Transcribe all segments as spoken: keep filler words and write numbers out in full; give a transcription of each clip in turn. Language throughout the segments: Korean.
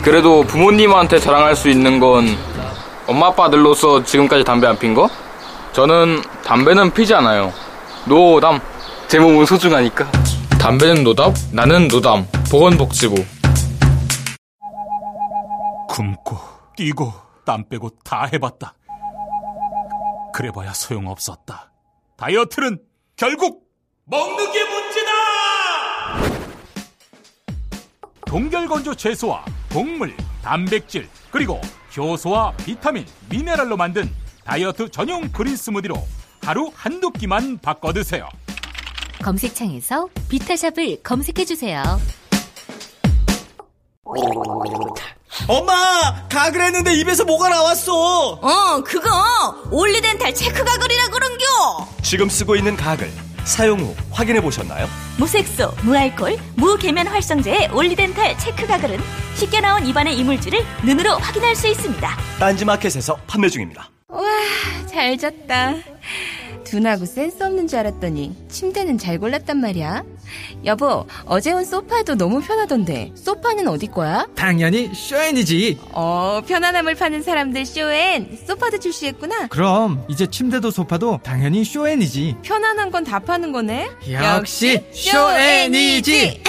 그래도 부모님한테 자랑할 수 있는 건 엄마 아빠들로서 지금까지 담배 안 핀 거? 저는 담배는 피지 않아요. 노담. 제 몸은 소중하니까. 담배는 노답, 나는 노담. 보건복지부. 굶고 뛰고 땀 빼고 다 해봤다. 그래봐야 소용없었다. 다이어트는 결국 먹는 게 문제다. 동결건조 채소와 곡물, 단백질, 그리고 효소와 비타민, 미네랄로 만든 다이어트 전용 그린 스무디로 하루 한두 끼만 바꿔 드세요. 검색창에서 비타샵을 검색해 주세요. 엄마, 가글 했는데 입에서 뭐가 나왔어. 어, 그거 올리덴탈 체크 가글이라 그런겨. 지금 쓰고 있는 가글 사용 후 확인해 보셨나요? 무색소, 무알콜, 무계면 활성제의 올리덴탈 체크 가글은 쉽게 나온 입안의 이물질을 눈으로 확인할 수 있습니다. 딴지마켓에서 판매 중입니다. 와, 잘 잤다. 둔하고 센스 없는 줄 알았더니 침대는 잘 골랐단 말이야. 여보, 어제 온 소파도 너무 편하던데 소파는 어디 거야? 당연히 쇼엔이지. 어, 편안함을 파는 사람들 쇼엔. 소파도 출시했구나. 그럼 이제 침대도 소파도 당연히 쇼엔이지. 편안한 건 다 파는 거네. 역시, 역시 쇼엔이지.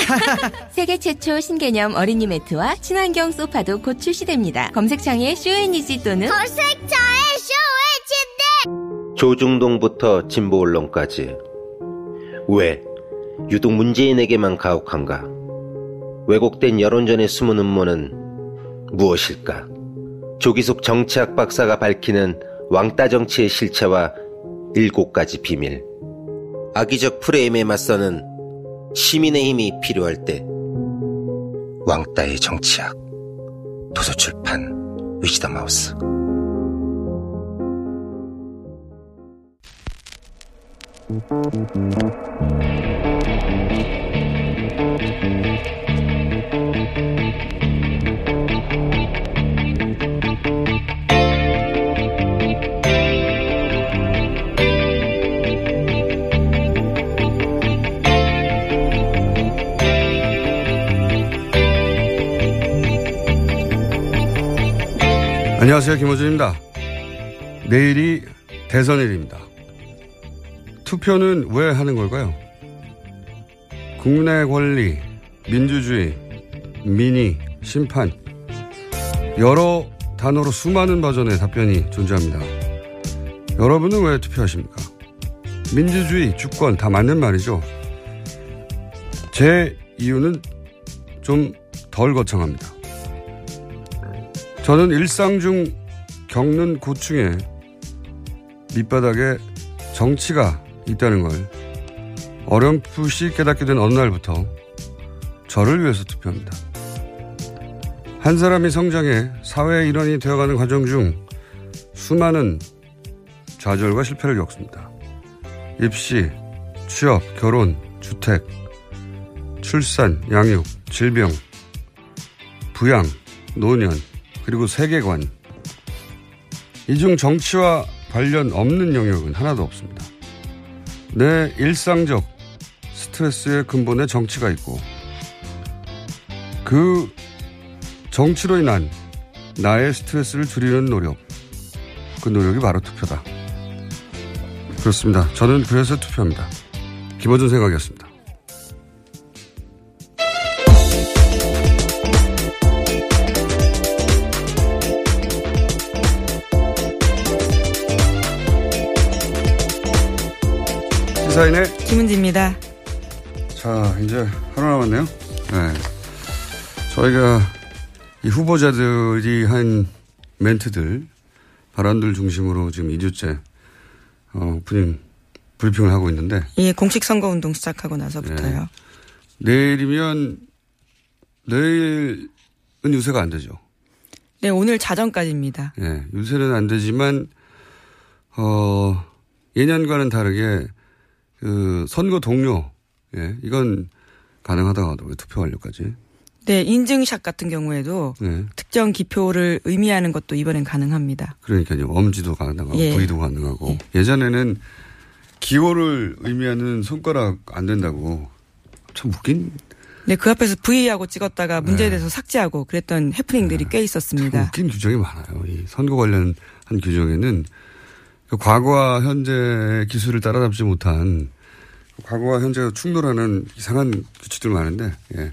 세계 최초 신개념 어린이 매트와 친환경 소파도 곧 출시됩니다. 검색창에 쇼엔이지 또는 검색창에 조중동부터 진보 언론까지 왜 유독 문재인에게만 가혹한가? 왜곡된 여론전의 숨은 음모는 무엇일까? 조기숙 정치학 박사가 밝히는 왕따 정치의 실체와 일곱 가지 비밀. 악의적 프레임에 맞서는 시민의 힘이 필요할 때 왕따의 정치학. 도서출판 위즈덤하우스. 안녕하세요, 김호준입니다. 내일이 대선일입니다. 투표는 왜 하는 걸까요? 국민의 권리, 민주주의, 민의, 심판 여러 단어로 수많은 버전의 답변이 존재합니다. 여러분은 왜 투표하십니까? 민주주의, 주권 다 맞는 말이죠. 제 이유는 좀 덜 거창합니다. 저는 일상 중 겪는 고충에 밑바닥에 정치가 있다는 걸 어렴풋이 깨닫게 된 어느 날부터 저를 위해서 투표합니다. 한 사람이 성장해 사회의 일원이 되어가는 과정 중 수많은 좌절과 실패를 겪습니다. 입시, 취업, 결혼, 주택, 출산, 양육, 질병, 부양, 노년, 그리고 세계관. 이 중 정치와 관련 없는 영역은 하나도 없습니다. 내 일상적 스트레스의 근본에 정치가 있고 그 정치로 인한 나의 스트레스를 줄이는 노력, 그 노력이 바로 투표다. 그렇습니다. 저는 그래서 투표합니다. 김어준 생각이었습니다. 시사인의 김은지입니다. 자, 이제 하루 남았네요. 네. 저희가 이 후보자들이 한 멘트들, 발언들 중심으로 지금 이 주째 어, 브리핑, 브리핑을 하고 있는데. 예, 공식 선거운동 시작하고 나서부터요. 네. 내일이면, 내일은 유세가 안 되죠. 네, 오늘 자정까지입니다. 네, 요새는 안 되지만 어, 예년과는 다르게 그 선거 동료, 예, 이건 가능하다고 하더라고요. 투표 완료까지. 네, 인증샷 같은 경우에도 네. 특정 기표를 의미하는 것도 이번엔 가능합니다. 그러니까요. 엄지도 가능하고 예. 부위도 가능하고. 예. 예전에는 기호를 의미하는 손가락 안 된다고. 참 웃긴. 네, 그 앞에서 V하고 찍었다가 문제에 대해서 네. 삭제하고 그랬던 해프닝들이 네. 꽤 있었습니다. 웃긴 규정이 많아요. 이 선거 관련한 규정에는 과거와 현재의 기술을 따라잡지 못한 과거와 현재가 충돌하는 이상한 규칙들 많은데 예.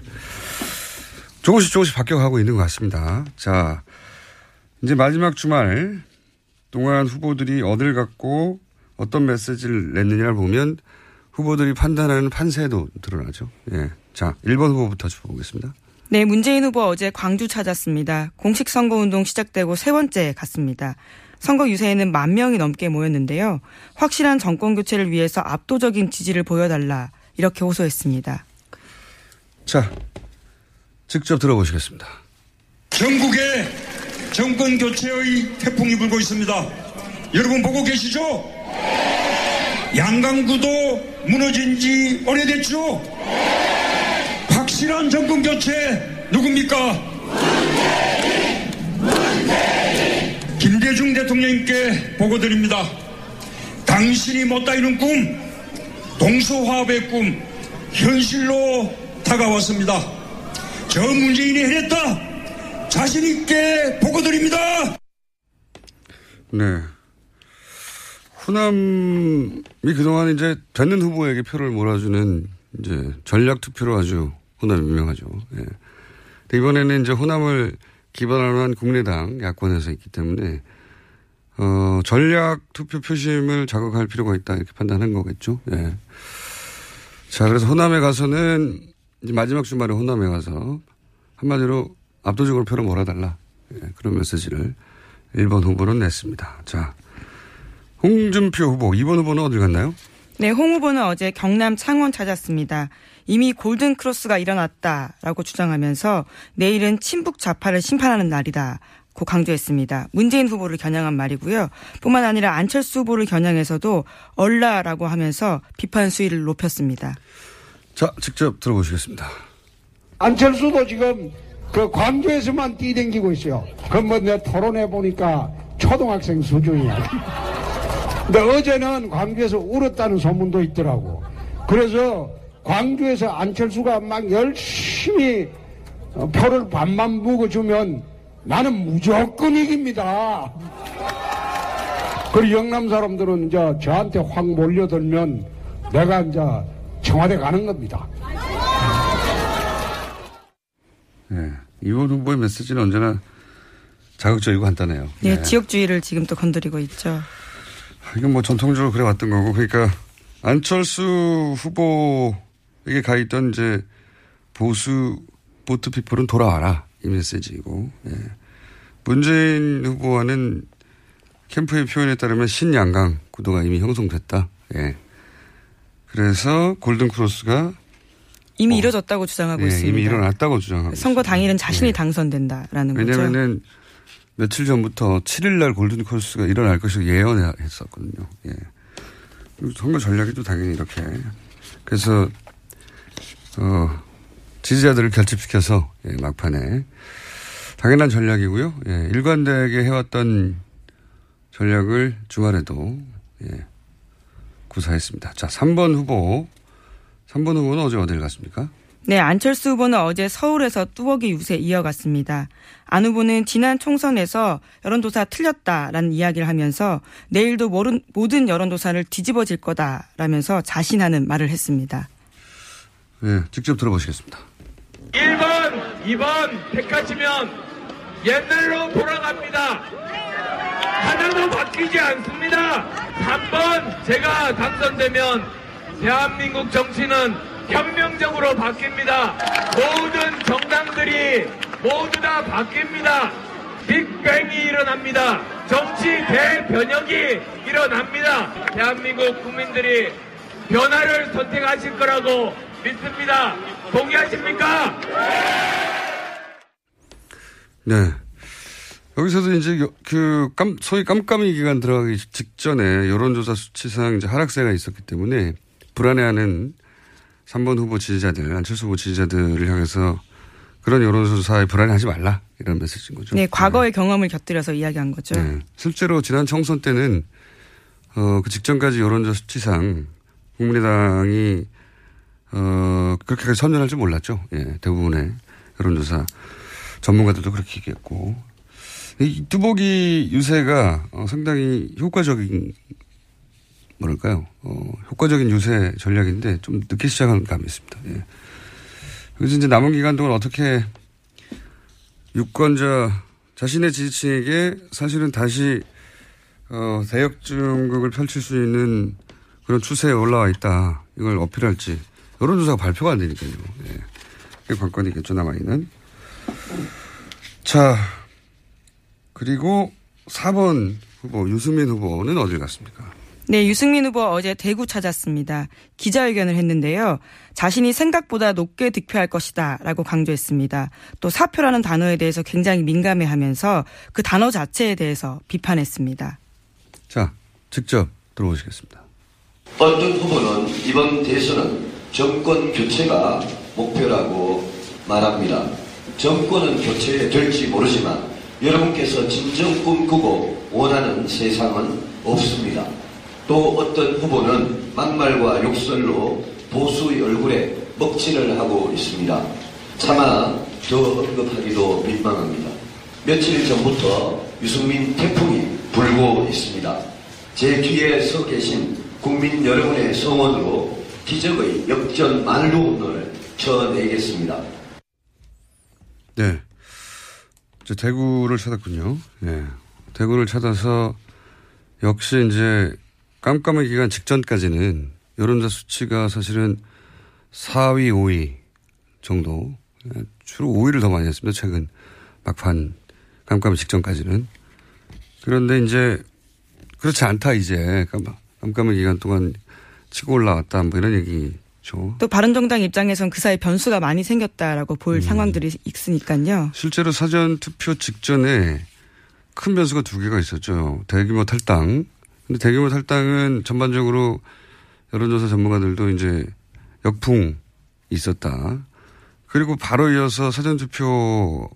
조금씩 조금씩 바뀌어가고 있는 것 같습니다. 자, 이제 마지막 주말 동안 후보들이 어딜 갖고 어떤 메시지를 냈느냐를 보면 후보들이 판단하는 판세도 드러나죠. 예. 자, 일 번 후보부터 짚어보겠습니다. 네, 문재인 후보 어제 광주 찾았습니다. 공식 선거운동 시작되고 세 번째 갔습니다. 선거 유세에는 만 명이 넘게 모였는데요. 확실한 정권 교체를 위해서 압도적인 지지를 보여달라 이렇게 호소했습니다. 자, 직접 들어보시겠습니다. 전국에 정권 교체의 태풍이 불고 있습니다. 여러분 보고 계시죠? 양강구도 무너진 지 오래됐죠? 확실한 정권 교체 누굽니까? 김대중 대통령님께 보고드립니다. 당신이 못다 이룬 꿈, 동서화합의 꿈, 현실로 다가왔습니다. 저 문재인이 해냈다. 자신있게 보고드립니다. 네. 호남이 그동안 이제 되는 후보에게 표를 몰아주는 이제 전략 투표로 아주 호남이 유명하죠. 예. 근데 이번에는 이제 호남을 기반으로 한 국민의당 야권에서 있기 때문에 어, 전략 투표 표심을 자극할 필요가 있다 이렇게 판단한 거겠죠. 예. 자, 그래서 호남에 가서는 이제 마지막 주말에 호남에 가서 한마디로 압도적으로 표를 몰아달라 예, 그런 메시지를 일 번 후보는 냈습니다. 자, 홍준표 후보 이 번 후보는 어딜 갔나요? 네, 홍 후보는 어제 경남 창원 찾았습니다. 이미 골든크로스가 일어났다라고 주장하면서 내일은 친북 좌파를 심판하는 날이다고 강조했습니다. 문재인 후보를 겨냥한 말이고요. 뿐만 아니라 안철수 후보를 겨냥해서도 얼라라고 하면서 비판 수위를 높였습니다. 자, 직접 들어보시겠습니다. 안철수도 지금 그 광주에서만 뛰댕기고 있어요. 그럼 뭐 내가 토론해보니까 초등학생 수준이야. 근데 어제는 광주에서 울었다는 소문도 있더라고. 그래서 광주에서 안철수가 막 열심히 표를 반만 묵어주면 나는 무조건 이깁니다. 그리고 영남 사람들은 이제 저한테 확 몰려들면 내가 이제 청와대 가는 겁니다. 네, 이번 후보의 메시지는 언제나 자극적이고 간단해요. 네, 네. 지역주의를 지금 또 건드리고 있죠. 이건 뭐 전통적으로 그래 왔던 거고. 그러니까 안철수 후보에게 가 있던 이제 보수 보트 피플은 돌아와라 이 메시지이고. 예. 문재인 후보와는 캠프의 표현에 따르면 신양강 구도가 이미 형성됐다. 예. 그래서 골든크로스가 이미 어, 이뤄졌다고 주장하고 예, 있습니다. 이미 일어났다고 주장하고 선거 있습니다. 당일은 자신이 예. 당선된다라는 거죠. 왜냐하면은 며칠 전부터 칠 일날 골든크로스가 일어날 것을 예언했었거든요. 예. 선거 전략이 또 당연히 이렇게. 그래서, 어, 지지자들을 결집시켜서, 예, 막판에. 당연한 전략이고요. 예, 일관되게 해왔던 전략을 주말에도, 예, 구사했습니다. 자, 삼 번 후보. 삼 번 후보는 어제 어딜 갔습니까? 네, 안철수 후보는 어제 서울에서 뚜벅이 유세 이어갔습니다. 안 후보는 지난 총선에서 여론조사 틀렸다라는 이야기를 하면서 내일도 모든 여론조사를 뒤집어질 거다라면서 자신하는 말을 했습니다. 네, 직접 들어보시겠습니다. 일 번, 이 번 택하시면 옛날로 돌아갑니다. 하나도 바뀌지 않습니다. 삼 번 제가 당선되면 대한민국 정치는 현명적으로 바뀝니다. 모든 정당들이 모두 다 바뀝니다. 빅뱅이 일어납니다. 정치 대변혁이 일어납니다. 대한민국 국민들이 변화를 선택하실 거라고 믿습니다. 동의하십니까? 네. 여기서도 이제 그 깜, 소위 깜깜이 기간 들어가기 직전에 여론조사 수치상 이제 하락세가 있었기 때문에 불안해하는 삼 번 후보 지지자들, 안철수 후보 지지자들을 향해서 그런 여론조사에 불안해하지 말라 이런 메시지인 거죠. 네, 과거의 네. 경험을 곁들여서 이야기한 거죠. 네. 실제로 지난 총선 때는 어, 그 직전까지 여론조사 수치상 국민의당이 어, 그렇게까지 선전할 줄 몰랐죠. 예, 대부분의 여론조사 전문가들도 그렇게 얘기했고. 이 뚜벅이 유세가 어, 상당히 효과적인, 뭐랄까요. 어, 효과적인 유세 전략인데 좀 늦게 시작한 감이 있습니다. 예. 그래서 이제 남은 기간 동안 어떻게 유권자, 자신의 지지층에게 사실은 다시 어, 대역전극을 펼칠 수 있는 그런 추세에 올라와 있다. 이걸 어필할지. 여론조사가 발표가 안 되니까요. 예. 그게 관건이겠죠, 남아있는. 자, 그리고 사 번 후보, 유승민 후보는 어딜 갔습니까? 네, 유승민 후보 어제 대구 찾았습니다. 기자회견을 했는데요. 자신이 생각보다 높게 득표할 것이다 라고 강조했습니다. 또 사표라는 단어에 대해서 굉장히 민감해하면서 그 단어 자체에 대해서 비판했습니다. 자, 직접 들어보시겠습니다. 바른 후보는 이번 대선은 정권 교체가 목표라고 말합니다. 정권은 교체될지 모르지만 여러분께서 진정 꿈꾸고 원하는 세상은 없습니다. 또 어떤 후보는 막말과 욕설로 보수의 얼굴에 먹칠을 하고 있습니다. 차마 더 언급하기도 민망합니다. 며칠 전부터 유승민 태풍이 불고 있습니다. 제 뒤에 서 계신 국민 여러분의 성원으로 기적의 역전 만루운을 쳐내겠습니다. 네, 이제 대구를 찾았군요. 네, 대구를 찾아서 역시 이제 깜깜이 기간 직전까지는 여론조사 수치가 사실은 사 위, 오 위 정도, 주로 오 위를 더 많이 했습니다. 최근 막판 깜깜이 직전까지는. 그런데 이제 그렇지 않다 이제 깜깜이 기간 동안 치고 올라왔다 뭐 이런 얘기. 또 바른정당 입장에선 그 사이 변수가 많이 생겼다라고 볼 음. 상황들이 있으니까요. 실제로 사전투표 직전에 큰 변수가 두 개가 있었죠. 대규모 탈당. 근데 대규모 탈당은 전반적으로 여론조사 전문가들도 이제 역풍이 있었다. 그리고 바로 이어서 사전투표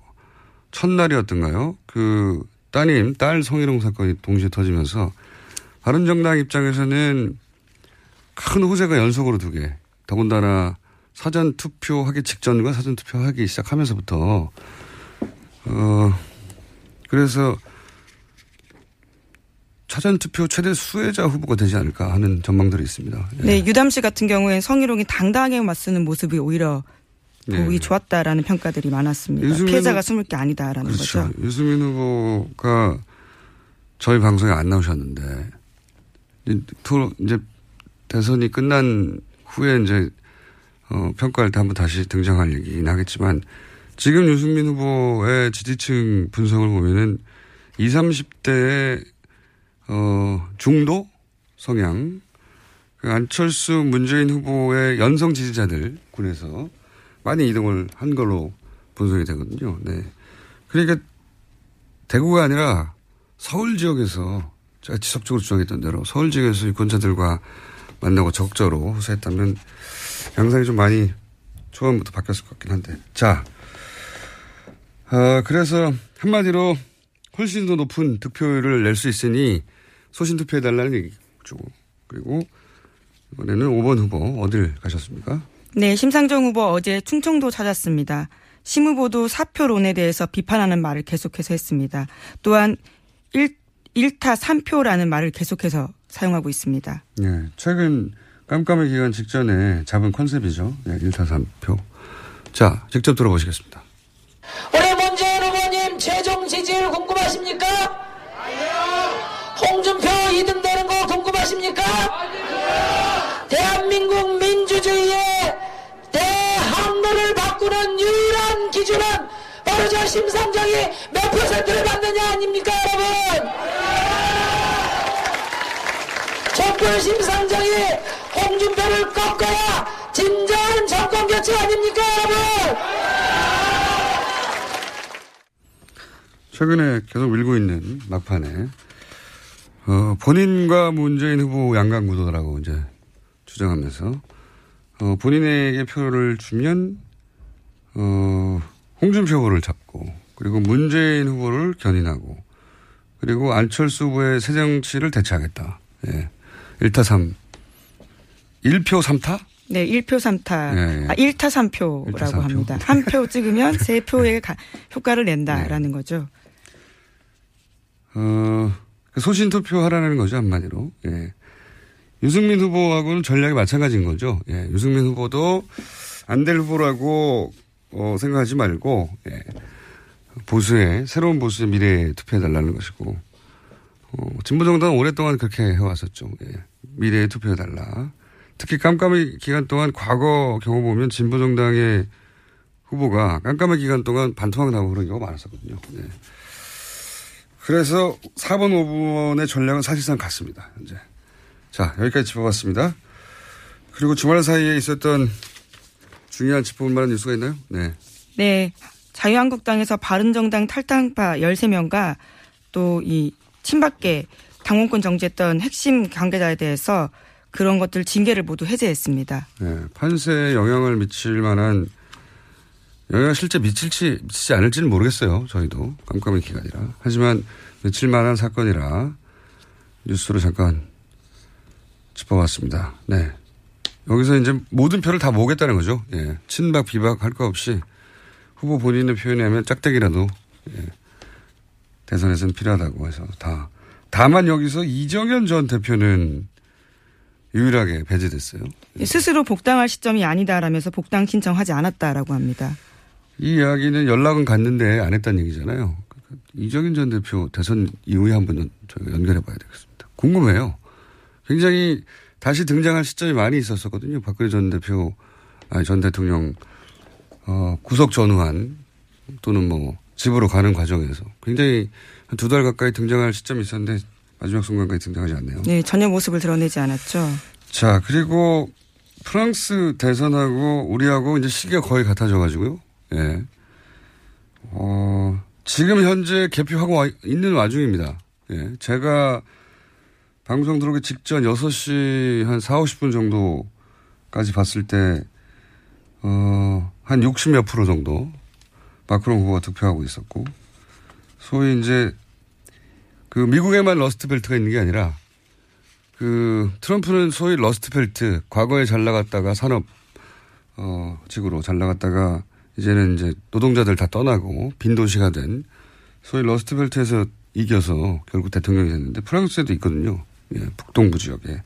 첫날이었던가요? 그 따님, 딸 성희롱 사건이 동시에 터지면서 바른정당 입장에서는 큰 호재가 연속으로 두 개. 더군다나 사전투표하기 직전과 사전투표하기 시작하면서부터 어 그래서 사전투표 최대 수혜자 후보가 되지 않을까 하는 전망들이 있습니다. 예. 네. 유담 씨 같은 경우에는 성희롱이 당당하게 맞서는 모습이 오히려 보기 예. 좋았다라는 평가들이 많았습니다. 피해자가 숨을 게 아니다라는 그렇죠. 거죠. 유승민 후보가 저희 방송에 안 나오셨는데 이제 대선이 끝난 후에 이제 어, 평가할 때 한번 다시 등장할 얘기긴 하겠지만 지금 유승민 후보의 지지층 분석을 보면은 이십, 삼십 대의 어, 중도 성향, 그 안철수 문재인 후보의 연성 지지자들 군에서 많이 이동을 한 걸로 분석이 되거든요. 네. 그러니까 대구가 아니라 서울 지역에서 제가 지속적으로 주장했던 대로 서울 지역에서 유권자들과 만나고 적절로 호소했다면 양상이 좀 많이 초반부터 바뀌었을 것 같긴 한데. 자, 어, 그래서 한마디로 훨씬 더 높은 득표율을 낼 수 있으니 소신 투표해달라는 얘기죠. 그리고 이번에는 오 번 후보 어딜 가셨습니까? 네, 심상정 후보 어제 충청도 찾았습니다. 심 후보도 사표론에 대해서 비판하는 말을 계속해서 했습니다. 또한 일, 일타 삼표라는 말을 계속해서 사용하고 있습니다. 네, 최근 깜깜이 기간 직전에 잡은 컨셉이죠. 네, 일타 삼표. 자, 직접 들어보시겠습니다. 올해 문재인 후보님 최종 지지율 궁금하십니까? 아니요. 홍준표 이등 되는 거 궁금하십니까? 아니요. 대한민국 민주주의의 대항로를 바꾸는 유일한 기준은 바로 저 심상정이 몇 퍼센트를 받느냐 아닙니까 여러분? 심상정이 홍준표를 꺾어야 진정한 정권교체 아닙니까 여러분? 최근에 계속 밀고 있는 막판에 어, 본인과 문재인 후보 양강구도라고 이제 주장하면서 어, 본인에게 표를 주면 어, 홍준표 후보를 잡고 그리고 문재인 후보를 견인하고 그리고 안철수 후보의 새 정치를 대체하겠다. 예. 일타 삼. 일표 삼타? 네, 일표 삼타. 예, 예. 아, 일타 삼표라고 일타 삼표. 합니다. 한 표 찍으면 세 표의 가, 효과를 낸다라는 예. 거죠. 어, 소신 투표하라는 거죠, 한마디로. 예. 유승민 후보하고는 전략이 마찬가지인 거죠. 예. 유승민 후보도 안 될 후보라고 어, 생각하지 말고 예. 보수의 새로운 보수의 미래에 투표해달라는 것이고 어, 진보정당은 오랫동안 그렇게 해왔었죠. 예. 미래에 투표해달라. 특히 깜깜이 기간 동안 과거 경우 보면 진보정당의 후보가 깜깜이 기간 동안 반토막 나고 그런 경우가 많았었거든요. 예. 그래서 사번, 오번의 전략은 사실상 같습니다. 현재. 자, 여기까지 짚어봤습니다. 그리고 주말 사이에 있었던 중요한 짚어볼 만한 뉴스가 있나요? 네. 네. 자유한국당에서 바른정당 탈당파 열세명과 또 이 친박계 당원권 정지했던 핵심 관계자에 대해서 그런 것들 징계를 모두 해제했습니다. 네, 판세에 영향을 미칠 만한 영향을 실제 미칠지 미치지 않을지는 모르겠어요. 저희도 깜깜이 기간이라. 하지만 미칠 만한 사건이라 뉴스로 잠깐 짚어봤습니다. 네, 여기서 이제 모든 표를 다 모으겠다는 거죠. 예, 친박 비박 할 거 없이. 후보 본인의 표현에 하면 짝대기라도 예. 대선에서는 필요하다고 해서 다. 다만 여기서 이정현 전 대표는 유일하게 배제됐어요. 예. 스스로 복당할 시점이 아니다라면서 복당 신청하지 않았다라고 합니다. 이 이야기는 연락은 갔는데 안 했다는 얘기잖아요. 이정현 전 대표 대선 이후에 한번 저희가 연결해봐야 되겠습니다. 궁금해요. 굉장히 다시 등장할 시점이 많이 있었었거든요. 박근혜 전 대표, 아니 전 대통령. 어, 구속 전후한 또는 뭐 집으로 가는 과정에서 굉장히 한 두 달 가까이 등장할 시점이 있었는데 마지막 순간까지 등장하지 않네요. 네, 전혀 모습을 드러내지 않았죠. 자, 그리고 프랑스 대선하고 우리하고 이제 시기가 거의 같아져 가지고요. 예. 어, 지금 현재 개표하고 와, 있는 와중입니다. 예. 제가 방송 들어오기 직전 여섯시 한 사오십분 정도까지 봤을 때 어, 한 육십몇 프로 정도 마크롱 후보가 득표하고 있었고, 소위 이제 그 미국에만 러스트벨트가 있는 게 아니라 그 트럼프는 소위 러스트벨트, 과거에 잘 나갔다가 산업, 어, 직으로 잘 나갔다가 이제는 이제 노동자들 다 떠나고 빈도시가 된 소위 러스트벨트에서 이겨서 결국 대통령이 됐는데 프랑스에도 있거든요. 예, 북동부 지역에.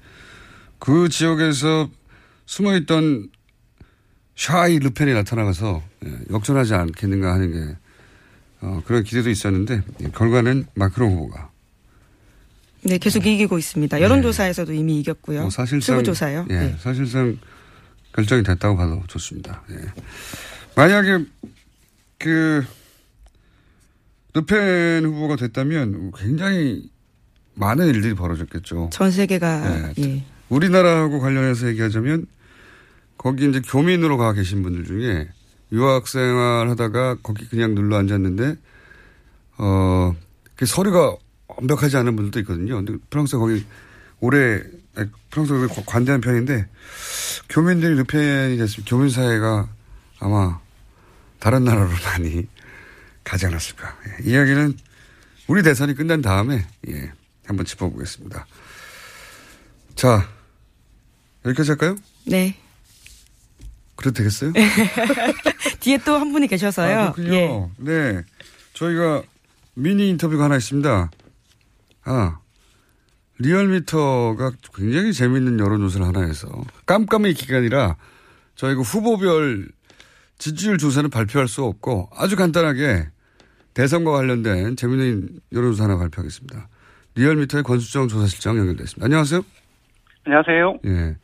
그 지역에서 숨어있던 샤이 르펜이 나타나가서 역전하지 않겠는가 하는 게 어, 그런 기대도 있었는데 결과는 마크롱 후보가. 네, 계속 어. 이기고 있습니다. 여론조사에서도 네. 이미 이겼고요. 뭐 사실상, 출구조사요. 예, 네. 사실상 결정이 됐다고 봐도 좋습니다. 예. 만약에 그 르펜 후보가 됐다면 굉장히 많은 일들이 벌어졌겠죠. 전 세계가. 예. 예. 우리나라하고 관련해서 얘기하자면 거기 이제 교민으로 가 계신 분들 중에 유학생활 하다가 거기 그냥 눌러 앉았는데, 어, 그 서류가 완벽하지 않은 분들도 있거든요. 근데 프랑스가 거기 올해, 프랑스가 거기 관대한 편인데, 교민들이 르펜이 됐으면 교민사회가 아마 다른 나라로 많이 가지 않았을까. 예. 이야기는 우리 대선이 끝난 다음에, 예, 한번 짚어보겠습니다. 자, 여기까지 할까요? 네. 그래도 되겠어요? 뒤에 또 한 분이 계셔서요. 아, 그렇군요. 예. 네. 저희가 미니 인터뷰가 하나 있습니다. 아, 리얼미터가 굉장히 재미있는 여론조사를 하나 해서 깜깜이 기간이라 저희가 후보별 지지율 조사는 발표할 수 없고 아주 간단하게 대선과 관련된 재미있는 여론조사 하나 발표하겠습니다. 리얼미터의 권수정 조사실장 연결됐습니다. 안녕하세요. 안녕하세요. 예.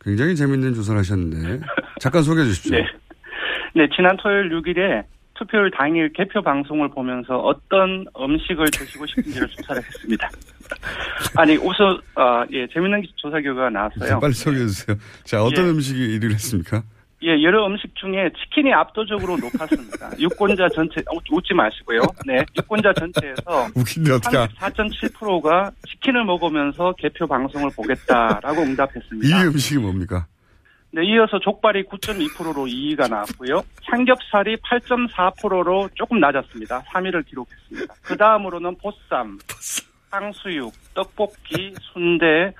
굉장히 재미있는 조사를 하셨는데 잠깐 소개해 주십시오. 네. 네, 지난 토요일 육일에 투표율 당일 개표 방송을 보면서 어떤 음식을 드시고 싶은지를 조사를 했습니다. 아니, 우선 아, 예, 재미있는 조사 결과가 나왔어요. 빨리 소개해 주세요. 자, 어떤 예. 음식이 일 위를 했습니까? 예, 여러 음식 중에 치킨이 압도적으로 높았습니다. 유권자 전체, 웃지 마시고요. 네, 유권자 전체에서 삼십사 점 칠 퍼센트가 치킨을 먹으면서 개표 방송을 보겠다라고 응답했습니다. 이 음식이 뭡니까? 네, 이어서 족발이 구 점 이 퍼센트로 이 위가 나왔고요. 삼겹살이 팔 점 사 퍼센트로 조금 낮았습니다. 삼 위를 기록했습니다. 그 다음으로는 보쌈, 탕수육, 떡볶이, 순대,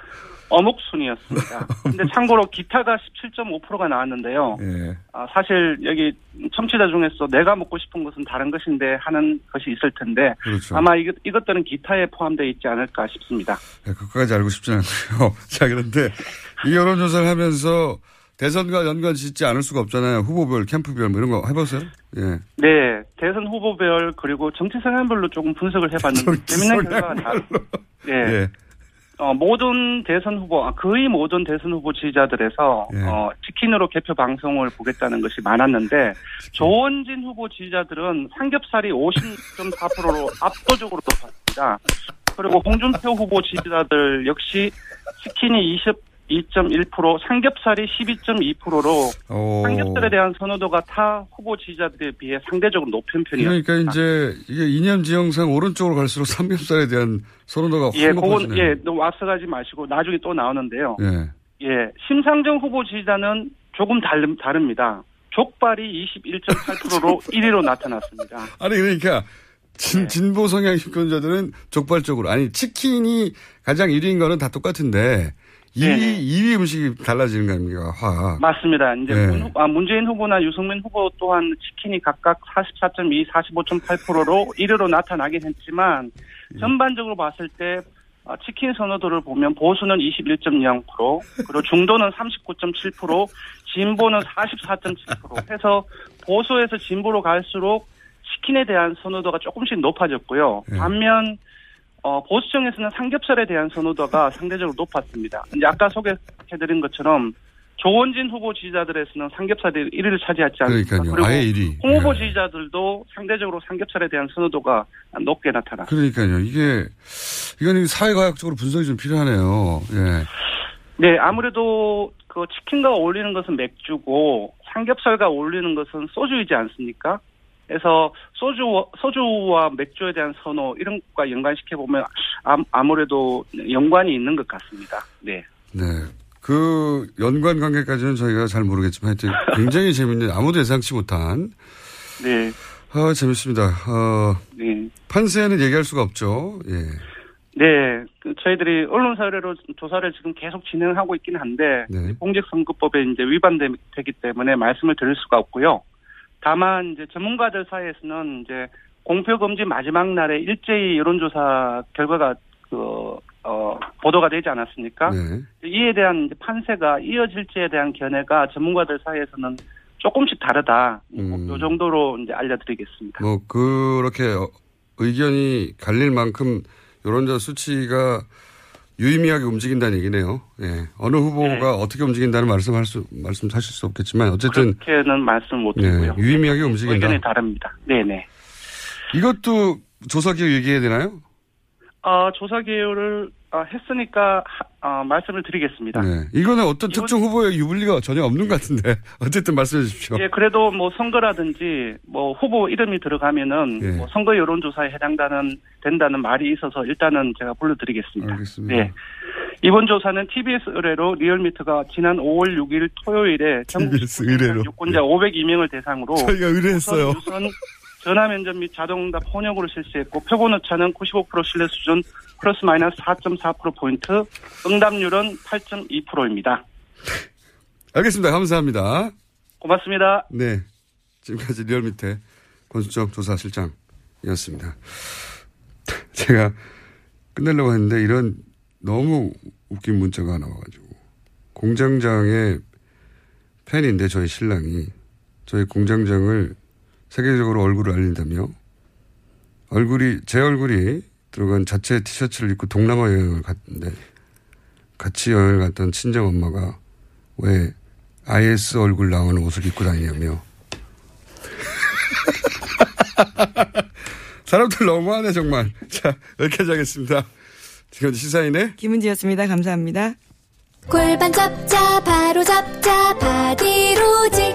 어묵 순이었습니다. 근데 참고로 기타가 십칠 점 오 퍼센트가 나왔는데요. 예. 아, 사실 여기 청취자 중에서 내가 먹고 싶은 것은 다른 것인데 하는 것이 있을 텐데 그렇죠. 아마 이것, 이것들은 기타에 포함되어 있지 않을까 싶습니다. 네, 그것까지 알고 싶지 않고요. 자, 그런데 이 여론조사를 하면서 대선과 연관 짓지 않을 수가 없잖아요. 후보별, 캠프별 뭐 이런 거 해보세요. 예. 네. 대선 후보별 그리고 정치 성향별로 조금 분석을 해봤는데 재미있는 결과가 나왔어요. 예. 예. 어, 모든 대선 후보, 거의 모든 대선 후보 지지자들에서, 예. 어, 치킨으로 개표 방송을 보겠다는 것이 많았는데, 조원진 후보 지지자들은 삼겹살이 오십 점 사 퍼센트로 압도적으로 높았습니다. 그리고 홍준표 후보 지지자들 역시 치킨이 이십이 점 일 퍼센트, 삼겹살이 십이 점 이 퍼센트로 오. 삼겹살에 대한 선호도가 타 후보 지지자들에 비해 상대적으로 높은 편이었습니다. 그러니까 이제 이게 이념지형상 오른쪽으로 갈수록 삼겹살에 대한 선호도가 확 높아지네요. 예, 예, 너무 앞서가지 마시고 나중에 또 나오는데요. 예, 예, 심상정 후보 지지자는 조금 다른, 다릅니다. 족발이 이십일 점 팔 퍼센트로 일 위로 나타났습니다. 아니 그러니까. 진, 네. 진보 성향 유권자들은 족발 쪽으로. 아니, 치킨이 가장 일 위인 거는 다 똑같은데, 이 위, 이 위 음식이 달라지는 겁니까? 확. 맞습니다. 이제 네. 문, 아, 문재인 후보나 유승민 후보 또한 치킨이 각각 사십사 점 이, 사십오 점 팔 퍼센트로 일 위로 나타나긴 했지만, 전반적으로 봤을 때, 치킨 선호도를 보면 보수는 이십일 점 영 퍼센트, 그리고 중도는 삼십구 점 칠 퍼센트, 진보는 사십사 점 칠 퍼센트 해서 보수에서 진보로 갈수록 치킨에 대한 선호도가 조금씩 높아졌고요. 반면 어, 보수층에서는 삼겹살에 대한 선호도가 상대적으로 높았습니다. 이제 아까 소개해드린 것처럼 조원진 후보 지지자들에서는 삼겹살이 일 위를 차지하지 않습니다. 그리고 아예 일 위. 홍 후보 예. 지지자들도 상대적으로 삼겹살에 대한 선호도가 높게 나타났습니다. 그러니까요. 이게 이건 사회과학적으로 분석이 좀 필요하네요. 예. 네, 아무래도 그 치킨과 어울리는 것은 맥주고 삼겹살과 어울리는 것은 소주이지 않습니까? 그래서 소주, 소주와 맥주에 대한 선호 이런 것과 연관시켜보면 아무래도 연관이 있는 것 같습니다. 네. 네. 그 연관 관계까지는 저희가 잘 모르겠지만 하여튼 굉장히 재밌는 아무도 예상치 못한. 네. 아, 재밌습니다. 어, 네. 판세는 얘기할 수가 없죠. 예. 네. 저희들이 언론 사례로 조사를 지금 계속 진행하고 있긴 한데 네. 공직선거법에 이제 위반되기 때문에 말씀을 드릴 수가 없고요. 다만 이제 전문가들 사이에서는 이제 공표 금지 마지막 날에 일제히 여론조사 결과가 그 어, 보도가 되지 않았습니까? 네. 이에 대한 이제 판세가 이어질지에 대한 견해가 전문가들 사이에서는 조금씩 다르다. 음. 이 정도로 이제 알려드리겠습니다. 뭐 그렇게 의견이 갈릴 만큼 여론조사 수치가 유의미하게 움직인다는 얘기네요. 예. 어느 후보가 네. 어떻게 움직인다는 말씀할 수, 말씀하실 수 없겠지만, 어쨌든. 그렇게는 말씀 못 드리고요. 예. 유의미하게 움직인다. 의견이 다릅니다. 네네. 이것도 조사기호 얘기해야 되나요? 아, 조사기호를 했으니까 아, 말씀을 드리겠습니다. 네. 이거는 어떤 이건... 특정 후보의 유불리가 전혀 없는 것 같은데. 어쨌든 말씀해 주십시오. 예, 그래도 뭐 선거라든지 뭐 후보 이름이 들어가면은 예. 뭐 선거 여론조사에 해당되는, 된다는 말이 있어서 일단은 제가 불러드리겠습니다. 알겠습니다. 네. 이번 조사는 티비에스 의뢰로 리얼미터가 지난 오월 육일 토요일에 티비에스 의뢰로. 유권자 예. 오백이 명을 대상으로. 저희가 의뢰했어요. 우선, 우선 전화면접 및 자동응답 혼용으로 실시했고 표본 오차는 구십오 퍼센트 신뢰 수준 플러스 마이너스 사 점 사 퍼센트포인트, 응답률은 팔 점 이 퍼센트입니다. 알겠습니다. 감사합니다. 고맙습니다. 네, 지금까지 리얼미터 권순정 조사실장이었습니다. 제가 끝내려고 했는데 이런 너무 웃긴 문자가 하나 와가지고 공장장의 팬인데 저희 신랑이 저희 공장장을 세계적으로 얼굴을 알린다며 얼굴이 제 얼굴이 들어간 자체 티셔츠를 입고 동남아 여행을 갔는데 같이 여행을 갔던 친정 엄마가 왜 아이에스 얼굴 나오는 옷을 입고 다니냐며 사람들 너무하네 정말. 자, 여기까지 하겠습니다. 지금까지 시사인의 김은지였습니다. 감사합니다. 골반 잡자 바로 잡자 바디로직,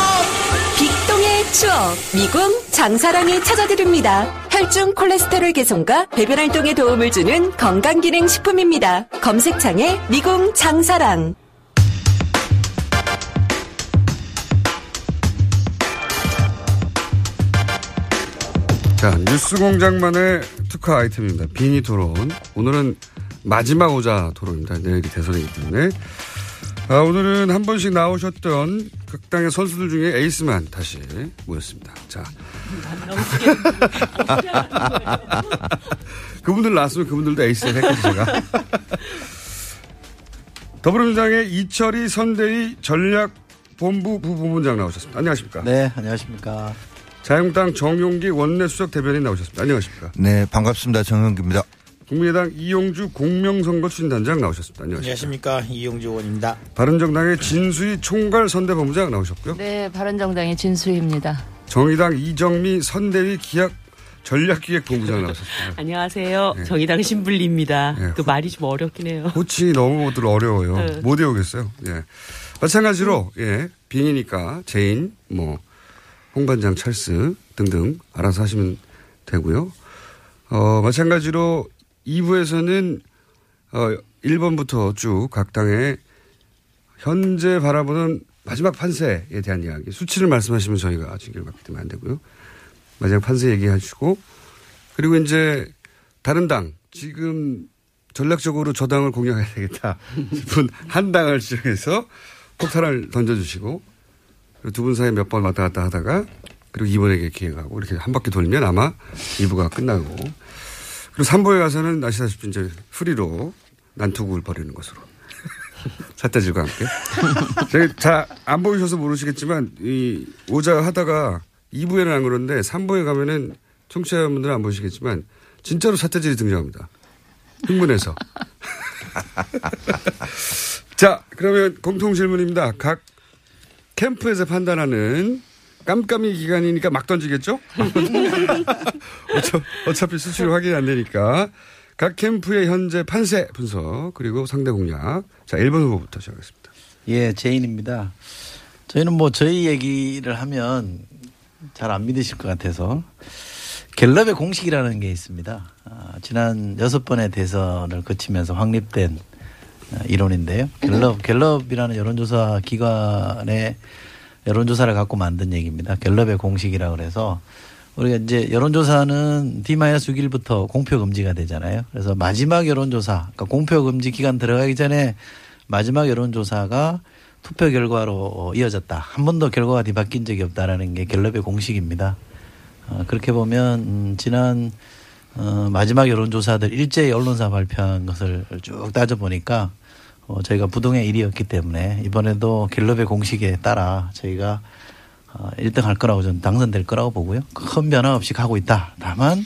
빅동의 추억, 미궁 장사랑이 찾아드립니다. 혈중 콜레스테롤 개선과 배변 활동에 도움을 주는 건강기능식품입니다. 검색창에 미궁 장사랑. 자, 뉴스공장만의 특화 아이템입니다. 비니 토론. 오늘은 마지막 오자 토론입니다. 내일이 대선이기 때문에. 아, 오늘은 한 번씩 나오셨던 각당의 선수들 중에 에이스만 다시 모였습니다. 자, 그분들 나왔으면 그분들도 에이스를 했겠지 제가. 더불어민주당의 이철희 선대위 전략본부 부부본부장 나오셨습니다. 안녕하십니까? 네, 안녕하십니까? 자유한국당 정용기 원내수석 대변인 나오셨습니다. 안녕하십니까? 네, 반갑습니다. 정용기입니다. 국민의당 이용주 공명선거 추진단장 나오셨습니다. 안녕하십니까? 안녕하십니까? 이용주 의원입니다. 바른정당의 진수희 총괄 선대본부장 나오셨고요. 네, 바른정당의 진수희입니다. 정의당 이정미 선대위 기약 전략기획본부장 나오셨습니다. 안녕하세요. 네. 정의당 신불리입니다. 네. 그 말이 좀 어렵긴 해요. 호칭이 너무들 어려워요. 네. 못 외우겠어요. 예, 마찬가지로 예, 빙이니까 제인 뭐. 홍반장 찰스 등등 알아서 하시면 되고요. 어, 마찬가지로 이 부에서는 어, 일 번부터 쭉 각 당의 현재 바라보는 마지막 판세에 대한 이야기, 수치를 말씀하시면 저희가 징계를 받기 때문에 안 되고요. 마지막 판세 얘기하시고, 그리고 이제 다른 당, 지금 전략적으로 저 당을 공략해야 되겠다 싶은 한 당을 지정해서 폭탄을 던져주시고, 두 분 사이에 몇 번 왔다 갔다 하다가, 그리고 이번에 기획하고, 이렇게 한 바퀴 돌면 아마 이 부가 끝나고, 그리고 삼 부에 가서는 아시다시피 이제 프리로 난투극을 벌이는 것으로. 사태질과 함께. 저희 다 안 보이셔서 모르시겠지만, 이 오자 하다가 이 부에는 안 그런데 삼 부에 가면은 청취자분들은 안 보시겠지만, 진짜로 사태질이 등장합니다. 흥분해서. 자, 그러면 공통 질문입니다. 각 캠프에서 판단하는 깜깜이 기간이니까 막 던지겠죠? 어차피 수치를 확인이 안 되니까. 각 캠프의 현재 판세 분석, 그리고 상대 공략. 자, 일 번 후보부터 시작하겠습니다. 예, 제인입니다. 저희는 뭐 저희 얘기를 하면 잘 안 믿으실 것 같아서 갤럽의 공식이라는 게 있습니다. 아, 지난 여섯 번의 대선을 거치면서 확립된 이론인데요. 갤럽, 갤럽이라는 여론조사 기관의 여론조사를 갖고 만든 얘기입니다. 갤럽의 공식이라고 해서, 우리가 이제 여론조사는 디 마이너스 육 일부터 공표 금지가 되잖아요. 그래서 마지막 여론조사, 그러니까 공표 금지 기간 들어가기 전에 마지막 여론조사가 투표 결과로 이어졌다. 한 번도 결과가 뒤바뀐 적이 없다라는 게 갤럽의 공식입니다. 그렇게 보면 지난 어, 마지막 여론조사들 일제히 언론사 발표한 것을 쭉 따져보니까 어, 저희가 부동의 일이었기 때문에 이번에도 갤럽의 공식에 따라 저희가 어, 일 등 할 거라고, 저는 당선될 거라고 보고요. 큰 변화 없이 가고 있다. 다만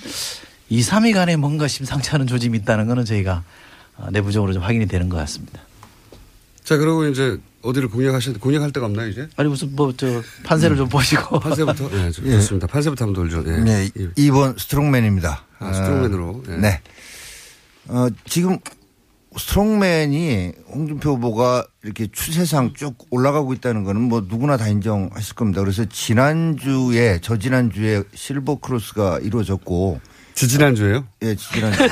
이, 삼 위 간에 뭔가 심상치 않은 조짐이 있다는 것은 저희가 어, 내부적으로 좀 확인이 되는 것 같습니다. 자, 그리고 이제 어디를 공략하셨는데, 공략할 데가 없나요 이제? 아니 무슨 뭐 저 판세를 음. 좀 보시고. 판세부터? 네, 좋습니다. 예. 판세부터 한번 돌죠. 네. 네, 이 번 스트롱맨입니다. 아, 스트롱맨으로. 네. 네. 어, 지금 스트롱맨이 홍준표 후보가 이렇게 추세상 쭉 올라가고 있다는 거는 뭐 누구나 다 인정하실 겁니다. 그래서 지난주에 저지난주에 실버크로스가 이루어졌고 지지난주에요? 예, 네, 지지난주에요.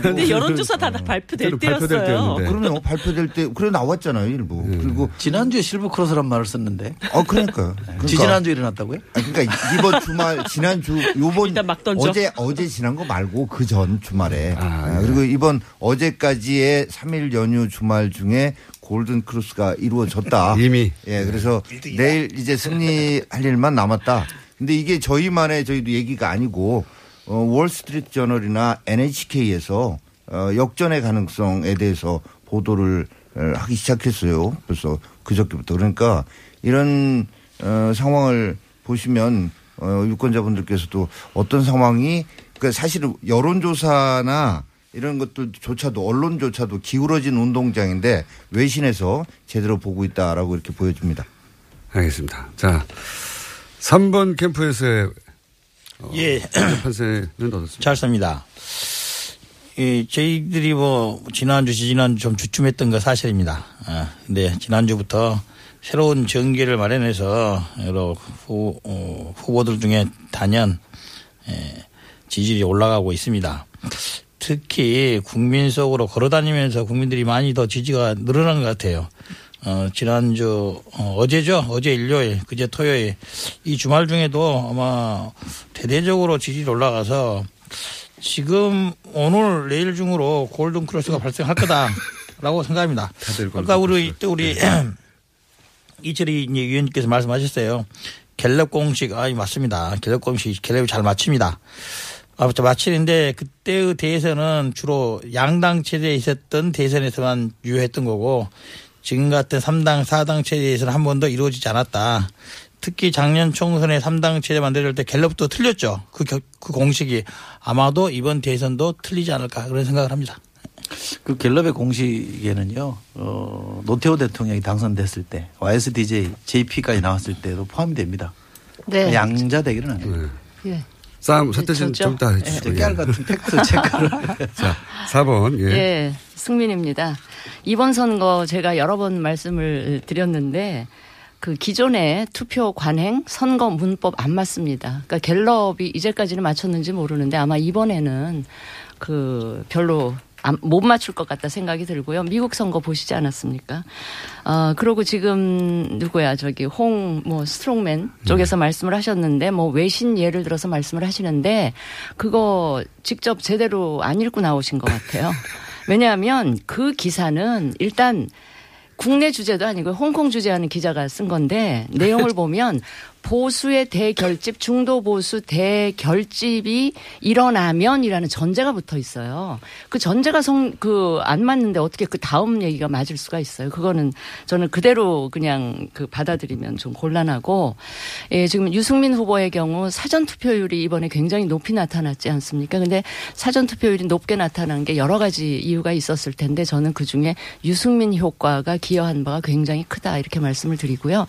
근데 여론조사 다, 다 발표될 때였어요. 그러면 발표될 때, 그래 나왔잖아요, 일부. 네. 그리고. 지난주에 실버크로스란 말을 썼는데. 어, 그러니까요. 그러니까. 지지난주에 일어났다고요? 아, 그러니까 이번 주말, 지난주, 요번. 일단 막 던져. 어제, 어제 지난 거 말고 그 전 주말에. 아, 네. 그리고 이번 어제까지의 삼 일 연휴 주말 중에 골든크로스가 이루어졌다. 이미. 예, 그래서 네. 내일 이제 승리할 일만 남았다. 근데 이게 저희만의 저희도 얘기가 아니고 어, 월스트리트 저널이나 엔에이치케이에서 어, 역전의 가능성에 대해서 보도를 하기 시작했어요. 벌써 그저께부터. 그러니까 이런 어, 상황을 보시면 어, 유권자분들께서도 어떤 상황이 그러니까 사실은 여론조사나 이런 것들조차도 언론조차도 기울어진 운동장인데 외신에서 제대로 보고 있다라고 이렇게 보여집니다. 알겠습니다. 자, 삼 번 캠프에서의 어, 예. 잘 씁니다. 예, 저희들이 뭐, 지난주, 지난주 좀 주춤했던 거 사실입니다. 아, 근데 지난주부터 새로운 전개를 마련해서 여러 후, 어, 후보들 중에 단연, 예, 지지율이 올라가고 있습니다. 특히 국민 속으로 걸어다니면서 국민들이 많이 더 지지가 늘어난 것 같아요. 어, 지난주, 어, 어제죠? 어제 일요일, 그제 토요일. 이 주말 중에도 아마 대대적으로 지지율이 올라가서 지금 오늘 내일 중으로 골든크로스가 발생할 거다라고 생각합니다. 아까 우리, 또 우리 네. 이철희 위원님께서 말씀하셨어요. 갤럽 공식, 아, 맞습니다. 갤럽 공식, 갤럽이 잘 맞춥니다. 아, 마치는데 그때의 대선은 주로 양당 체제에 있었던 대선에서만 유효했던 거고 지금 같은 삼 당, 사 당 체제에서는 한 번도 이루어지지 않았다. 특히 작년 총선에 삼 당 체제 만들어질 때 갤럽도 틀렸죠. 그, 겨, 그 공식이 아마도 이번 대선도 틀리지 않을까 그런 생각을 합니다. 그 갤럽의 공식에는요. 어, 노태우 대통령이 당선됐을 때 와이에스디제이, 제이피까지 나왔을 때도 포함이 됩니다. 네. 양자 대결은 아니에요. 네. 네. 싸움 사태신 좀 다 해주시고요. 깨알 같은 팩트 체크를. 자, 사 번. 예. 예, 승민입니다. 이번 선거 제가 여러 번 말씀을 드렸는데 그 기존의 투표 관행 선거 문법 안 맞습니다. 그러니까 갤럽이 이제까지는 맞췄는지 모르는데 아마 이번에는 그 별로 못 맞출 것 같다 생각이 들고요. 미국 선거 보시지 않았습니까? 어, 그러고 지금 누구야 저기 홍 뭐 스트롱맨 쪽에서 음. 말씀을 하셨는데 뭐 외신 예를 들어서 말씀을 하시는데 그거 직접 제대로 안 읽고 나오신 것 같아요. 왜냐하면 그 기사는 일단 국내 주제도 아니고 홍콩 주재하는 기자가 쓴 건데 내용을 보면 보수의 대결집, 중도 보수 대결집이 일어나면이라는 전제가 붙어 있어요. 그 전제가 성, 그 안 맞는데 어떻게 그 다음 얘기가 맞을 수가 있어요. 그거는 저는 그대로 그냥 그 받아들이면 좀 곤란하고 예, 지금 유승민 후보의 경우 사전 투표율이 이번에 굉장히 높이 나타났지 않습니까? 근데 사전 투표율이 높게 나타난 게 여러 가지 이유가 있었을 텐데 저는 그 중에 유승민 효과가 기여한 바가 굉장히 크다 이렇게 말씀을 드리고요.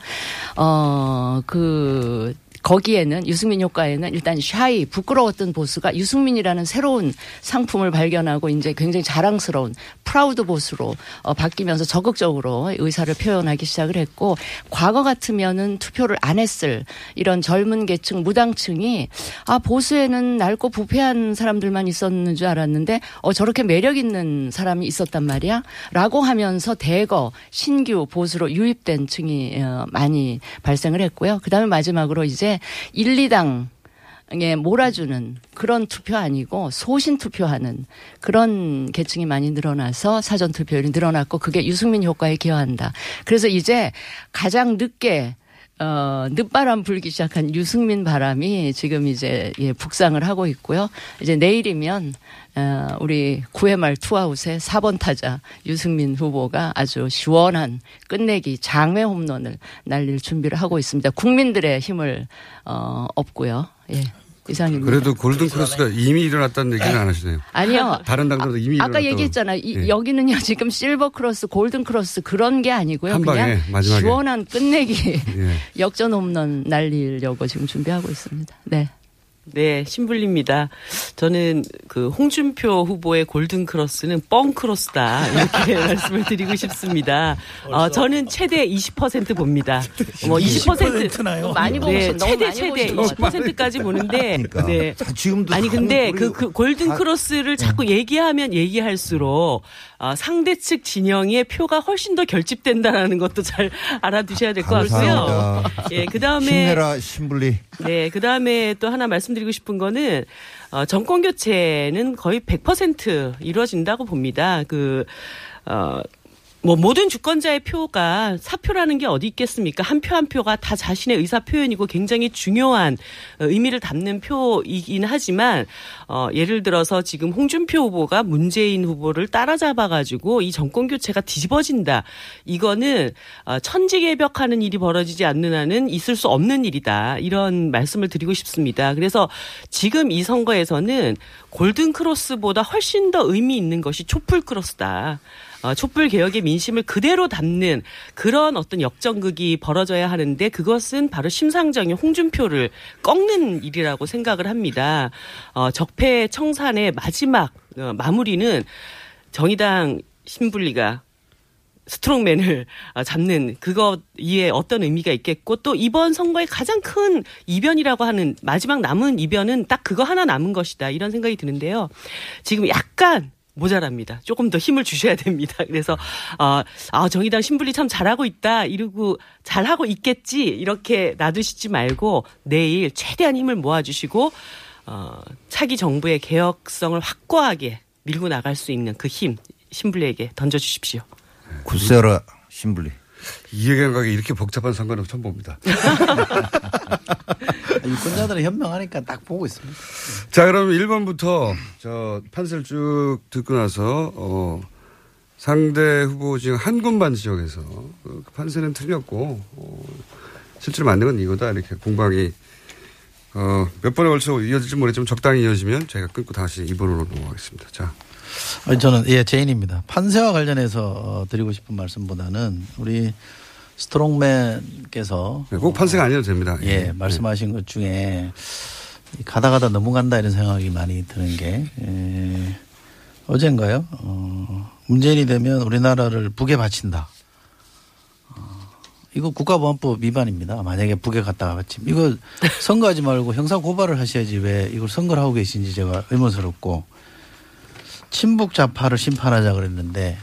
어, 그 그 거기에는 유승민 효과에는 일단 샤이 부끄러웠던 보수가 유승민이라는 새로운 상품을 발견하고 이제 굉장히 자랑스러운 프라우드 보수로 어, 바뀌면서 적극적으로 의사를 표현하기 시작을 했고 과거 같으면은 투표를 안 했을 이런 젊은 계층 무당층이 아 보수에는 낡고 부패한 사람들만 있었는 줄 알았는데 어 저렇게 매력 있는 사람이 있었단 말이야 라고 하면서 대거 신규 보수로 유입된 층이 어, 많이 발생을 했고요. 그다음에 마지막으로 이제 일, 이 당에 몰아주는 그런 투표 아니고 소신 투표하는 그런 계층이 많이 늘어나서 사전 투표율이 늘어났고 그게 유승민 효과에 기여한다. 그래서 이제 가장 늦게 어, 늦바람 불기 시작한 유승민 바람이 지금 이제 예, 북상을 하고 있고요. 이제 내일이면 어, 우리 구 회 말 투아웃의 사 번 타자 유승민 후보가 아주 시원한 끝내기 장외 홈런을 날릴 준비를 하고 있습니다. 국민들의 힘을 어, 얻고요. 예. 이상입니다. 그래도 골든크로스가 이미 일어났다는 얘기는 안 하시네요. 아니요. 다른 당도 아, 이미 일어났다고. 아까 얘기했잖아요. 예. 여기는요. 지금 실버크로스 골든크로스 그런 게 아니고요. 한 방에, 그냥 마지막에. 시원한 끝내기 예. 역전 홈런 날리려고 지금 준비하고 있습니다. 네. 네, 신불리입니다. 저는 그 홍준표 후보의 골든크로스는 뻥크로스다 이렇게 말씀을 드리고 싶습니다. 어, 저는 최대 이십 퍼센트 봅니다. 뭐 이십 퍼센트나요? 많이 보고 네, 너무 최대 많이 최대 이십 퍼센트까지 보는데. 그러니까. 네. 지금도 아니 근데 그, 그 골든크로스를 다... 자꾸 얘기하면 얘기할수록 어, 상대 측 진영의 표가 훨씬 더 결집된다라는 것도 잘 알아두셔야 될 것 같고요. 예, 그다음에 신내라 신불리. 네, 그다음에 또 하나 말씀. 드리고 싶은 거는 어, 정권 교체는 거의 백 퍼센트 이루어진다고 봅니다. 그 어, 뭐 모든 주권자의 표가 사표라는 게 어디 있겠습니까? 한 표 한 표가 다 자신의 의사 표현이고 굉장히 중요한 의미를 담는 표이긴 하지만 어, 예를 들어서 지금 홍준표 후보가 문재인 후보를 따라잡아가지고 이 정권 교체가 뒤집어진다. 이거는 어, 천지개벽하는 일이 벌어지지 않는 한은 있을 수 없는 일이다. 이런 말씀을 드리고 싶습니다. 그래서 지금 이 선거에서는 골든크로스보다 훨씬 더 의미 있는 것이 촛불크로스다. 어, 촛불개혁의 민심을 그대로 담는 그런 어떤 역전극이 벌어져야 하는데 그것은 바로 심상정이 홍준표를 꺾는 일이라고 생각을 합니다. 어, 적폐청산의 마지막 어, 마무리는 정의당 신불리가 스트롱맨을 잡는 그것 이에 어떤 의미가 있겠고 또 이번 선거의 가장 큰 이변이라고 하는 마지막 남은 이변은 딱 그거 하나 남은 것이다. 이런 생각이 드는데요. 지금 약간 모자랍니다. 조금 더 힘을 주셔야 됩니다. 그래서 어, 아 정의당 신불리 참 잘하고 있다. 이러고 잘하고 있겠지. 이렇게 놔두시지 말고 내일 최대한 힘을 모아주시고 어, 차기 정부의 개혁성을 확고하게 밀고 나갈 수 있는 그 힘 신불리에게 던져주십시오. 굳세라 신불리. 이해관계가 이렇게 복잡한 상관은 처음 봅니다. 유권자들은 현명하니까 딱 보고 있습니다. 자, 그럼 일 번부터 저 판세를 쭉 듣고 나서 어, 상대 후보 지금 한 군반 지역에서 그 판세는 틀렸고 어, 실제로 맞는 건 이거다. 이렇게 공방이 어, 몇 번에 걸쳐 이어질지 모르겠지만 적당히 이어지면 저희가 끊고 다시 이 번으로 넘어가겠습니다. 자. 저는 예 제인입니다. 판세와 관련해서 드리고 싶은 말씀보다는 우리 스트롱맨께서 꼭 판세가 아니어도 됩니다. 예, 예. 말씀하신 것 중에 가다 가다 넘어간다 이런 생각이 많이 드는 게 예, 어젠가요? 어, 문재인이 되면 우리나라를 북에 바친다. 어, 이거 국가보안법 위반입니다. 만약에 북에 갔다가 바침. 이거 선거하지 말고 형사고발을 하셔야지 왜 이걸 선거를 하고 계신지 제가 의문스럽고 친북 좌파를 심판하자 그랬는데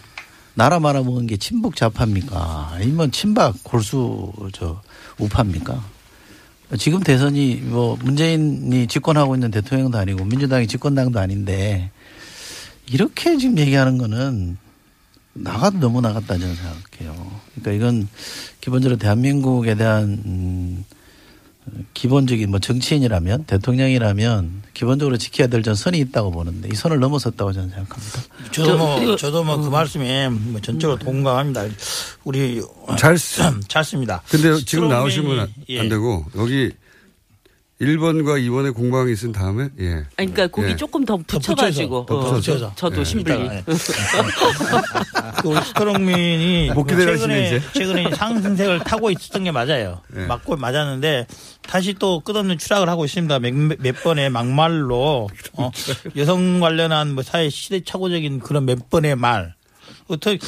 나라 말아먹은 게 친북 좌파입니까? 아니면 친박 골수 저 우파입니까? 지금 대선이 뭐 문재인이 집권하고 있는 대통령도 아니고 민주당이 집권당도 아닌데 이렇게 지금 얘기하는 거는 나가도 너무 나갔다 저는 생각해요. 그러니까 이건 기본적으로 대한민국에 대한 음 기본적인 뭐 정치인이라면 대통령이라면 기본적으로 지켜야 될 전 선이 있다고 보는데 이 선을 넘어섰다고 저는 생각합니다. 저도 뭐 저도 뭐 그 말씀에 뭐 전적으로 동감합니다. 우리 잘 잘 씁니다. 근데 지금 나오시면 예. 안 되고 여기 일 번과 이 번의 공방이 있은 다음에 예. 아니, 그러니까 거기 예. 조금 더 붙여가지고 더 붙여서. 어, 저도 예. 신불리 예. 우리 스트롱맨이 최근에, 이제. 최근에 상승세를 타고 있었던 게 맞아요. 예. 맞고 맞았는데 다시 또 끝없는 추락을 하고 있습니다. 몇, 몇 번의 막말로 어, 여성 관련한 뭐 사회 시대착오적인 그런 몇 번의 말 어떻게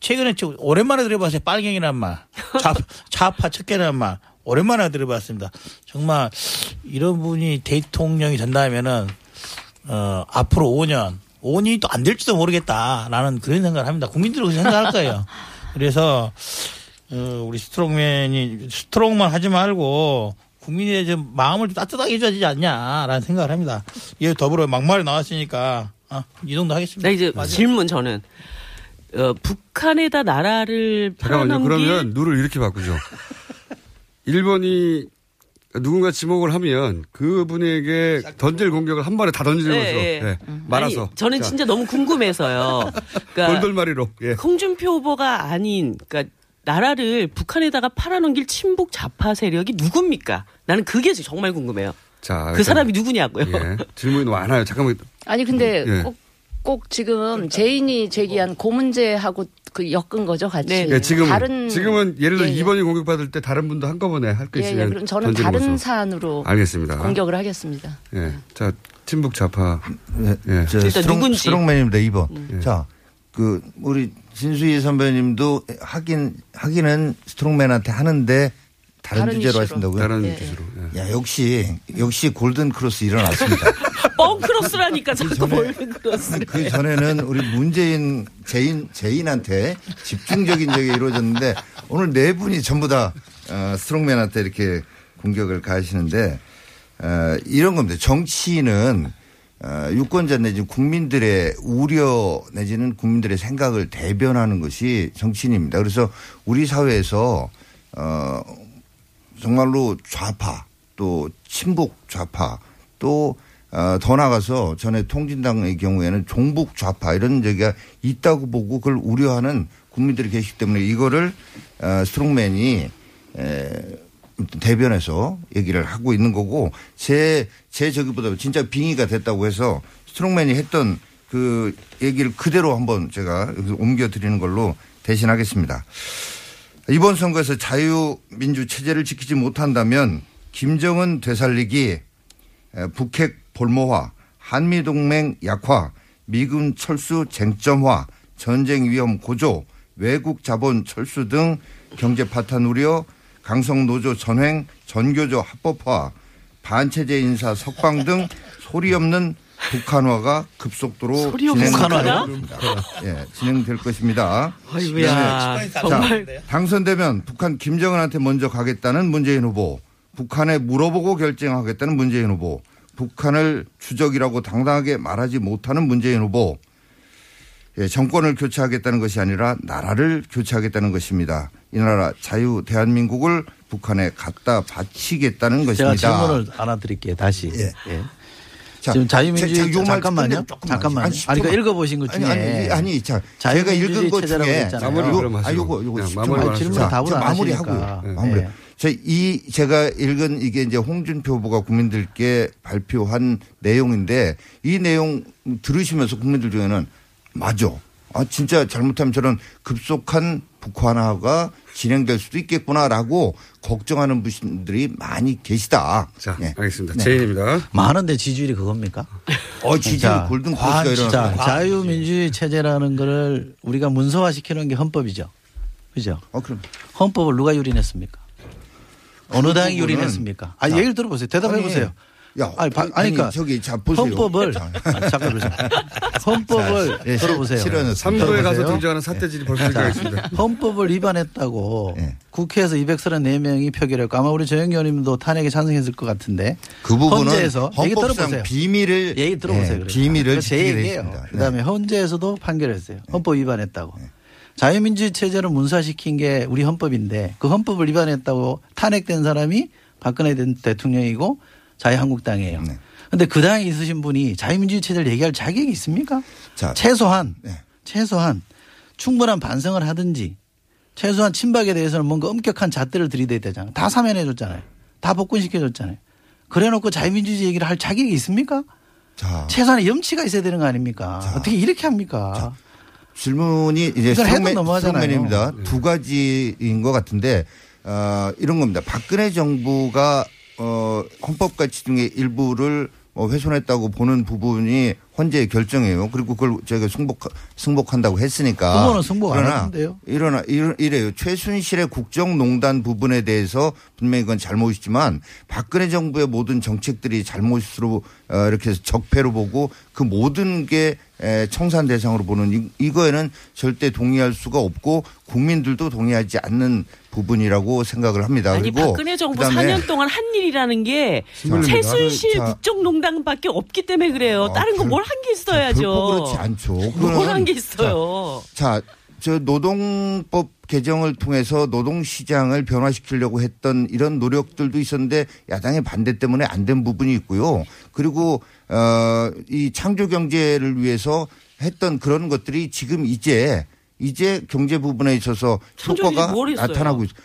최근에 오랜만에 들어봤어요. 빨갱이란 말 좌, 좌파 척개란 말 오랜만에 들어봤습니다. 정말 이런 분이 대통령이 된다면은 어, 앞으로 오 년, 오 년이 또 안 될지도 모르겠다라는 그런 생각을 합니다. 국민들은 그렇게 생각할 거예요. 그래서 어, 우리 스트롱맨이 스트롱만 하지 말고 국민의 좀 마음을 좀 따뜻하게 해줘야지 않냐라는 생각을 합니다. 예, 더불어 막말이 나왔으니까 아, 이 정도 하겠습니다. 네, 이제 맞아요. 질문 저는. 어, 북한에다 나라를 팔아넘기. 그러면 룰을 이렇게 바꾸죠. 일본이 누군가 지목을 하면 그분에게 던질 공격을 한 번에 다 던지는 네, 것으로 예. 네, 말아서. 아니, 저는 자. 진짜 너무 궁금해서요. 그러니까 돌돌마리로. 예. 홍준표 후보가 아닌 그러니까 나라를 북한에다가 팔아넘길 친북 좌파 세력이 누굽니까? 나는 그게 정말 궁금해요. 자, 그 사람이 누구냐고요. 예. 질문이 많아요. 잠깐만. 아니 근데 예. 꼭 꼭 지금 제인이 제기한 그 문제하고 그 엮은 거죠, 같이. 네, 네. 지금 다른 지금은 예를 들어 예, 예. 이 번이 공격받을 때 다른 분도 한꺼번에 할 거 있으면 예, 예. 그럼 저는 다른 거죠. 사안으로 알겠습니다. 공격을 하겠습니다. 예, 네. 자 친북 좌파. 네, 네. 저 일단 스트롱, 누군지. 스트롱맨입니다. 이 번. 네. 자, 그 우리 신수희 선배님도 하긴 하기는 스트롱맨한테 하는데. 다른, 다른 주제로 이슈로. 하신다고요? 다른 네. 주제로. 네. 야, 역시, 역시 골든 크로스 일어났습니다. 뻥 크로스라니까 자꾸 골든 크로스. 그 전에는 우리 문재인, 제인, 제인한테 집중적인 적이 이루어졌는데 오늘 네 분이 전부 다 어, 스트롱맨한테 이렇게 공격을 가하시는데 어, 이런 겁니다. 정치인은 어, 유권자 내지 국민들의 우려 내지는 국민들의 생각을 대변하는 것이 정치인입니다. 그래서 우리 사회에서 어, 정말로 좌파 또 친북 좌파 또 더 나가서 전에 통진당의 경우에는 종북 좌파 이런 얘기가 있다고 보고 그걸 우려하는 국민들이 계시기 때문에 이거를 스트롱맨이 대변해서 얘기를 하고 있는 거고 제, 제 저기보다 진짜 빙의가 됐다고 해서 스트롱맨이 했던 그 얘기를 그대로 한번 제가 옮겨드리는 걸로 대신하겠습니다. 이번 선거에서 자유민주 체제를 지키지 못한다면 김정은 되살리기, 북핵 볼모화, 한미동맹 약화, 미군 철수 쟁점화, 전쟁 위험 고조, 외국 자본 철수 등 경제 파탄 우려, 강성노조 전횡, 전교조 합법화, 반체제 인사 석방 등 소리 없는 북한화가 급속도로 진행될 것입니다. 아이고야, 정말. 자, 당선되면 북한 김정은한테 먼저 가겠다는 문재인 후보, 북한에 물어보고 결정하겠다는 문재인 후보, 북한을 주적이라고 당당하게 말하지 못하는 문재인 후보, 예, 정권을 교체하겠다는 것이 아니라 나라를 교체하겠다는 것입니다. 이 나라 자유 대한민국을 북한에 갖다 바치겠다는 것입니다. 제가 질문을 알아드릴게요. 다시. 예. 예. 자, 지금 자유민주주의 잠깐만요. 잠깐만요. 아니, 그러니까 읽어보신 것 중에. 아니, 아니, 아니 자, 제가 읽은 것 중에. 마무리 그럼 하시죠. 아, 요거, 요거. 마무리 질문 답을 안 하시니까. 네. 마무리. 네. 자, 이, 제가 읽은 이게 이제 홍준표 후보가 국민들께 발표한 내용인데 이 내용 들으시면서 국민들 중에는 맞아. 아, 진짜 잘못하면 저런 급속한 북한화가 진행될 수도 있겠구나라고 걱정하는 분들이 많이 계시다. 자, 네. 알겠습니다. 제인입니다. 네. 많은데 지지율이 그겁니까? 어, 지지율 골든 코스가 일어났다. 자유민주주의 체제라는 거를 우리가 문서화시키는 게 헌법이죠. 그죠? 어, 그럼. 헌법을 누가 유린했습니까? 어느 당이 유린했습니까? 아, 얘기를 들어보세요. 대답해 보세요. 야, 아니, 바, 아니, 그러니까 저기 자, 보세요. 헌법을 아, 잠깐 보세요. 헌법을 자, 들어보세요. 삼 부에 가서 등장하는 사태질이 네. 벌써 들어있습니다. 헌법을 위반했다고 네. 국회에서 이백삼십사 명이 표결했고 아마 우리 조영기 의원님도 탄핵에 찬성했을 것 같은데 그 부분은 헌재에서 헌법상 비밀을 얘기 들어보세요. 네, 비밀을 제기했습니다. 네. 그다음에 헌재에서도 판결했어요. 헌법 위반했다고. 네. 자유민주주의 체제를 문서화시킨 게 우리 헌법인데 그 헌법을 위반했다고 탄핵된 사람이 박근혜 대통령이고 자유한국당이에요. 그런데 네. 그 당에 있으신 분이 자유민주주의 체제를 얘기할 자격이 있습니까? 자, 최소한 네. 최소한 충분한 반성을 하든지 최소한 친박에 대해서는 뭔가 엄격한 잣대를 들이대야 되잖아요. 다 사면해줬잖아요. 다 복권시켜줬잖아요. 그래놓고 자유민주주의 얘기를 할 자격이 있습니까? 자, 최소한의 염치가 있어야 되는 거 아닙니까? 자, 어떻게 이렇게 합니까? 자, 질문이 이제 성면입니다. 네. 두 가지인 것 같은데 어, 이런 겁니다. 박근혜 정부가 어, 헌법 가치 중에 일부를 어, 훼손했다고 보는 부분이 헌재의 결정이에요. 그리고 그걸 저희가 승복, 승복한다고 했으니까. 그거는 승복 안 하는데요. 일어나, 일어나, 이래요. 최순실의 국정농단 부분에 대해서 분명히 그건 잘못이지만 박근혜 정부의 모든 정책들이 잘못으로 어, 이렇게 해서 적폐로 보고 그 모든 게 에, 청산 대상으로 보는 이, 이거에는 절대 동의할 수가 없고 국민들도 동의하지 않는 부분이라고 생각을 합니다. 아니 그리고 박근혜 정부 사 년 동안 한 일이라는 게 최순실 국정농단밖에 없기 때문에 그래요. 어, 다른 거 뭘 한 게 있어야죠. 그렇지 않죠. 뭘 한 게 있어요. 자, 자, 저 노동법 개정을 통해서 노동시장을 변화시키려고 했던 이런 노력들도 있었는데 야당의 반대 때문에 안 된 부분이 있고요. 그리고 어, 이 창조경제를 위해서 했던 그런 것들이 지금 이제 이제 경제 부분에 있어서 효과가 나타나고 있어요.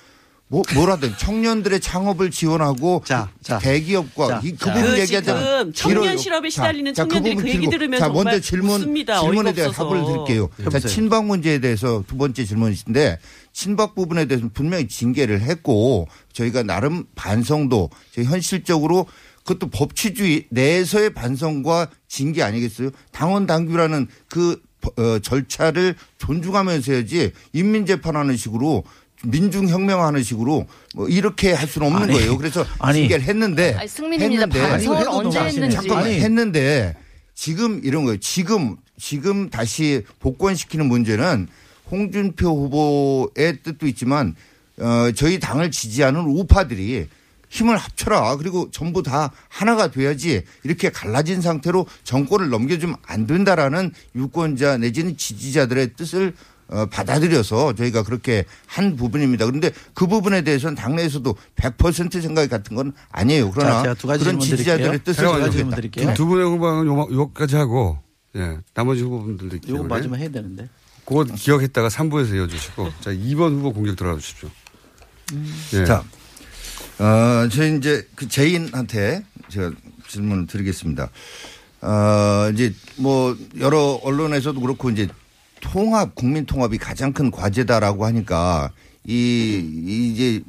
뭐, 뭐라든 청년들의 창업을 지원하고 자, 자, 대기업과 자, 이, 그분 그 얘기하자면 지금 청년 실업에 시달리는 자, 청년들이 자, 그, 그 얘기 들으면 자, 정말 먼저 질문, 웃습니다. 질문에 대해 답을 드릴게요. 자, 친박 문제에 대해서 두 번째 질문이신데 친박 부분에 대해서는 분명히 징계를 했고 저희가 나름 반성도 저희 현실적으로 그것도 법치주의 내에서의 반성과 징계 아니겠어요? 당원 당규라는 그 어, 절차를 존중하면서 해야지 인민재판하는 식으로 민중혁명하는 식으로 뭐 이렇게 할 수는 없는 아니, 거예요. 그래서 징계를 했는데 아니, 승민입니다. 반성을 언제 했는지. 잠깐만 했는데 지금 이런 거예요. 지금 지금 다시 복권시키는 문제는 홍준표 후보의 뜻도 있지만 어, 저희 당을 지지하는 우파들이 힘을 합쳐라. 그리고 전부 다 하나가 돼야지 이렇게 갈라진 상태로 정권을 넘겨주면 안 된다라는 유권자 내지는 지지자들의 뜻을 어, 받아들여서 저희가 그렇게 한 부분입니다. 그런데 그 부분에 대해서는 당내에서도 백 퍼센트 생각이 같은 건 아니에요. 그러나 자, 그런 지지자들의 뜻을 받아들일게요. 두 분의 후보는 요거까지 하고 예, 나머지 후보분들도 요거 마지막 해야 되는데. 그거 기억했다가 삼 부에서 이어주시고 자, 이 번 후보 공격 들어가 주십시오. 음. 예. 자, 어, 저희 이제 그 제인한테 제가 질문을 드리겠습니다. 어, 이제 뭐 여러 언론에서도 그렇고 이제 통합, 국민 통합이 가장 큰 과제다라고 하니까 이, 이제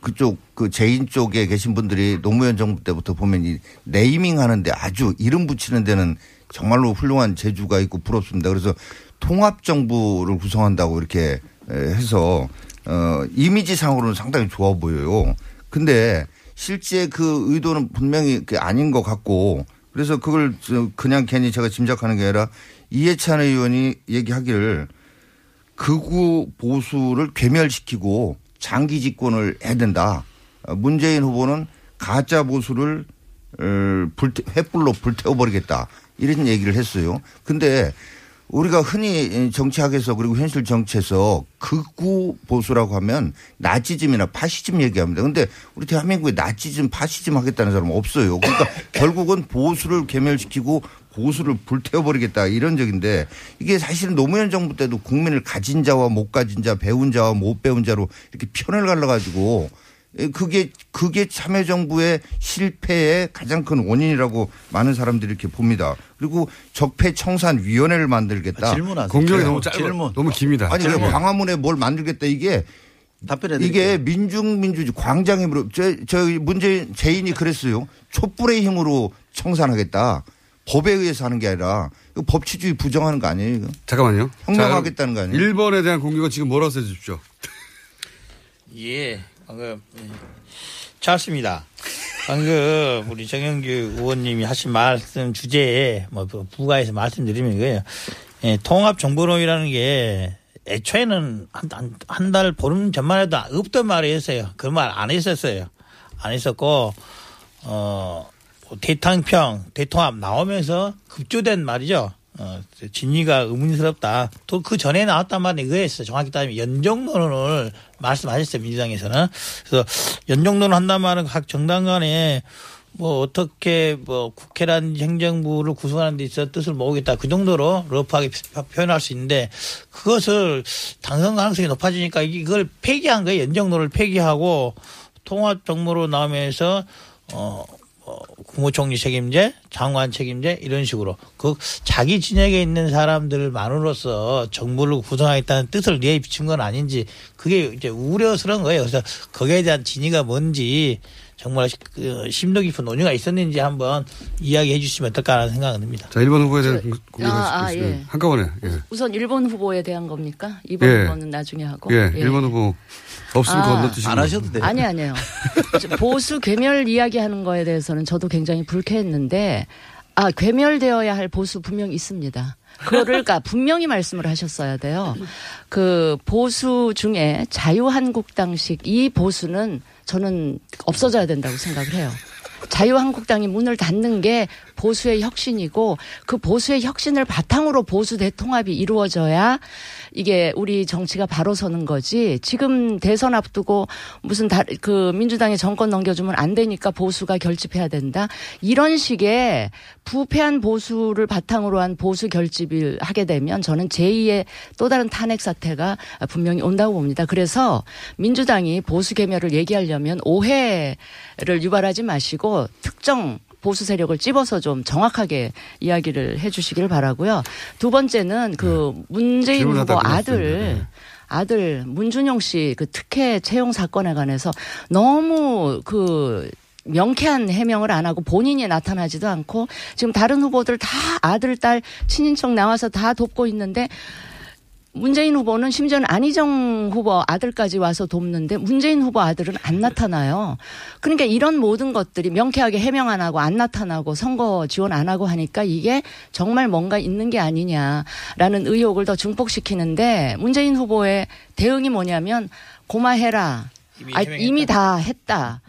그쪽 그 재인 쪽에 계신 분들이 노무현 정부 때부터 보면 이 네이밍 하는데 아주 이름 붙이는 데는 정말로 훌륭한 재주가 있고 부럽습니다. 그래서 통합 정부를 구성한다고 이렇게 해서 어, 이미지상으로는 상당히 좋아 보여요. 근데 실제 그 의도는 분명히 아닌 것 같고 그래서 그걸 그냥 괜히 제가 짐작하는 게 아니라 이해찬 의원이 얘기하기를 극우 보수를 괴멸시키고 장기 집권을 해야 된다. 문재인 후보는 가짜 보수를 불태, 횃불로 불태워버리겠다. 이런 얘기를 했어요. 그런데 우리가 흔히 정치학에서 그리고 현실 정치에서 극우 보수라고 하면 나치즘이나 파시즘 얘기합니다. 그런데 우리 대한민국에 나치즘, 파시즘 하겠다는 사람은 없어요. 그러니까 결국은 보수를 괴멸시키고 보수를 불태워버리겠다 이런 적인데 이게 사실은 노무현 정부 때도 국민을 가진 자와 못 가진 자, 배운 자와 못 배운 자로 이렇게 편을 갈라가지고 그게 그게 참여정부의 실패의 가장 큰 원인이라고 많은 사람들이 이렇게 봅니다. 그리고 적폐청산위원회를 만들겠다. 질문하세요. 공격이 너무 짧아. 질문. 너무 깁니다. 아니 질문. 광화문에 뭘 만들겠다 이게 이게 민중민주주의 광장의 힘으로 저, 저 문재인 재인이 그랬어요. 촛불의 힘으로 청산하겠다. 법에 의해서 하는 게 아니라 이거 법치주의 부정하는 거 아니에요? 이거? 잠깐만요. 혁명하겠다는 거 아니에요? 일본에 대한 공격은 지금 뭐라고 써주십시오. 예. 방금 좋습니다. 방금 우리 정영규 의원님이 하신 말씀 주제에 뭐 부가해서 말씀드리면 이거예요. 예, 통합정보론이라는 게 애초에는 한 달 보름 전만 해도 없던 말이었어요. 그 말 안 했었어요. 안 했었고 어. 대탕평, 대통합 나오면서 급조된 말이죠. 어, 진위가 의문스럽다. 또 그 전에 나왔단 말은 이거였어요. 정확히 따지면 연정론을 말씀하셨어요. 민주당에서는. 그래서 연정론을 한단 말은 각 정당 간에 뭐 어떻게 뭐 국회란 행정부를 구성하는 데 있어서 뜻을 모으겠다. 그 정도로 러프하게 표현할 수 있는데 그것을 당선 가능성이 높아지니까 이걸 폐기한 거예요. 연정론을 폐기하고 통합정무로 나오면서 어, 어, 국무총리 책임제, 장관 책임제 이런 식으로 그 자기 진영에 있는 사람들만으로서 정부를 구성하겠다는 뜻을 내에 비친 건 아닌지 그게 이제 우려스러운 거예요. 그래서 거기에 대한 진위가 뭔지 정말 그 심도 깊은 논의가 있었는지 한번 이야기해 주시면 어떨까라는 생각은 듭니다. 자, 일본 후보에 대한 공격을 아, 아, 예. 한꺼번에. 예. 우선 일본 후보에 대한 겁니까? 이번 예. 후보는 나중에 하고. 예, 예. 일본 후보. 없으면 아, 건너뛰시면 안 하셔도 돼요. 아니 아니에요. 보수 괴멸 이야기하는 거에 대해서는 저도 굉장히 불쾌했는데 아 괴멸되어야 할 보수 분명히 있습니다. 그거를까 분명히 말씀을 하셨어야 돼요. 그 보수 중에 자유한국당식 이 보수는 저는 없어져야 된다고 생각을 해요. 자유한국당이 문을 닫는 게 보수의 혁신이고 그 보수의 혁신을 바탕으로 보수 대통합이 이루어져야 이게 우리 정치가 바로 서는 거지. 지금 대선 앞두고 무슨 다, 그 민주당이 정권 넘겨주면 안 되니까 보수가 결집해야 된다. 이런 식의 부패한 보수를 바탕으로 한 보수 결집을 하게 되면 저는 제이의 또 다른 탄핵 사태가 분명히 온다고 봅니다. 그래서 민주당이 보수 개멸을 얘기하려면 오해를 유발하지 마시고 특정 보수 세력을 찝어서 좀 정확하게 이야기를 해 주시길 바라고요. 두 번째는 그 네. 문재인 후보 아들, 네. 아들 문준용 씨 그 특혜 채용 사건에 관해서 너무 그 명쾌한 해명을 안 하고 본인이 나타나지도 않고 지금 다른 후보들 다 아들, 딸, 친인척 나와서 다 돕고 있는데 문재인 후보는 심지어는 안희정 후보 아들까지 와서 돕는데 문재인 후보 아들은 안 나타나요. 그러니까 이런 모든 것들이 명쾌하게 해명 안 하고 안 나타나고 선거 지원 안 하고 하니까 이게 정말 뭔가 있는 게 아니냐라는 의혹을 더 증폭시키는데 문재인 후보의 대응이 뭐냐면 고마해라. 이미, 아, 이미 다 했다.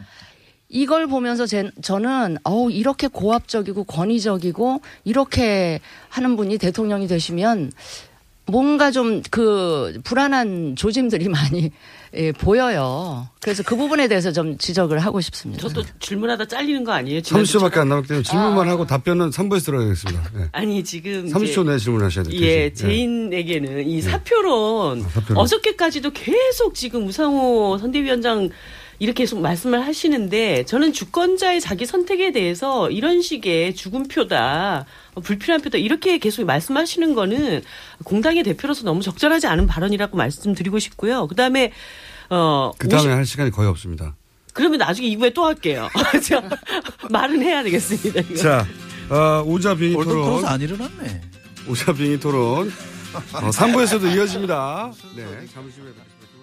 이걸 보면서 제, 저는 어우 이렇게 고압적이고 권위적이고 이렇게 하는 분이 대통령이 되시면 뭔가 좀 그 불안한 조짐들이 많이 예, 보여요. 그래서 그 부분에 대해서 좀 지적을 하고 싶습니다. 저도 질문하다 잘리는 거 아니에요? 삼십 초밖에 안 남았기 때문에 질문만 아. 하고 답변은 삼 부에서 들어가겠습니다. 예. 아니 지금 삼십 초 내에 질문하셔야 돼요. 예, 제인에게는 예. 이 사표론, 아, 사표론 어저께까지도 계속 지금 우상호 선대위원장 이렇게 계속 말씀을 하시는데 저는 주권자의 자기 선택에 대해서 이런 식의 죽음표다, 불필요한 표다 이렇게 계속 말씀하시는 거는 공당의 대표로서 너무 적절하지 않은 발언이라고 말씀드리고 싶고요. 그다음에 어 그다음에 오십... 할 시간이 거의 없습니다. 그러면 나중에 이 부에 또 할게요. 말은 해야 되겠습니다. 이거. 자, 어, 오자 빙의 토론. 오늘도 안 일어났네. 오자 빙의 토론. 어, 삼 부에서도 이어집니다. 네, 잠시 후에.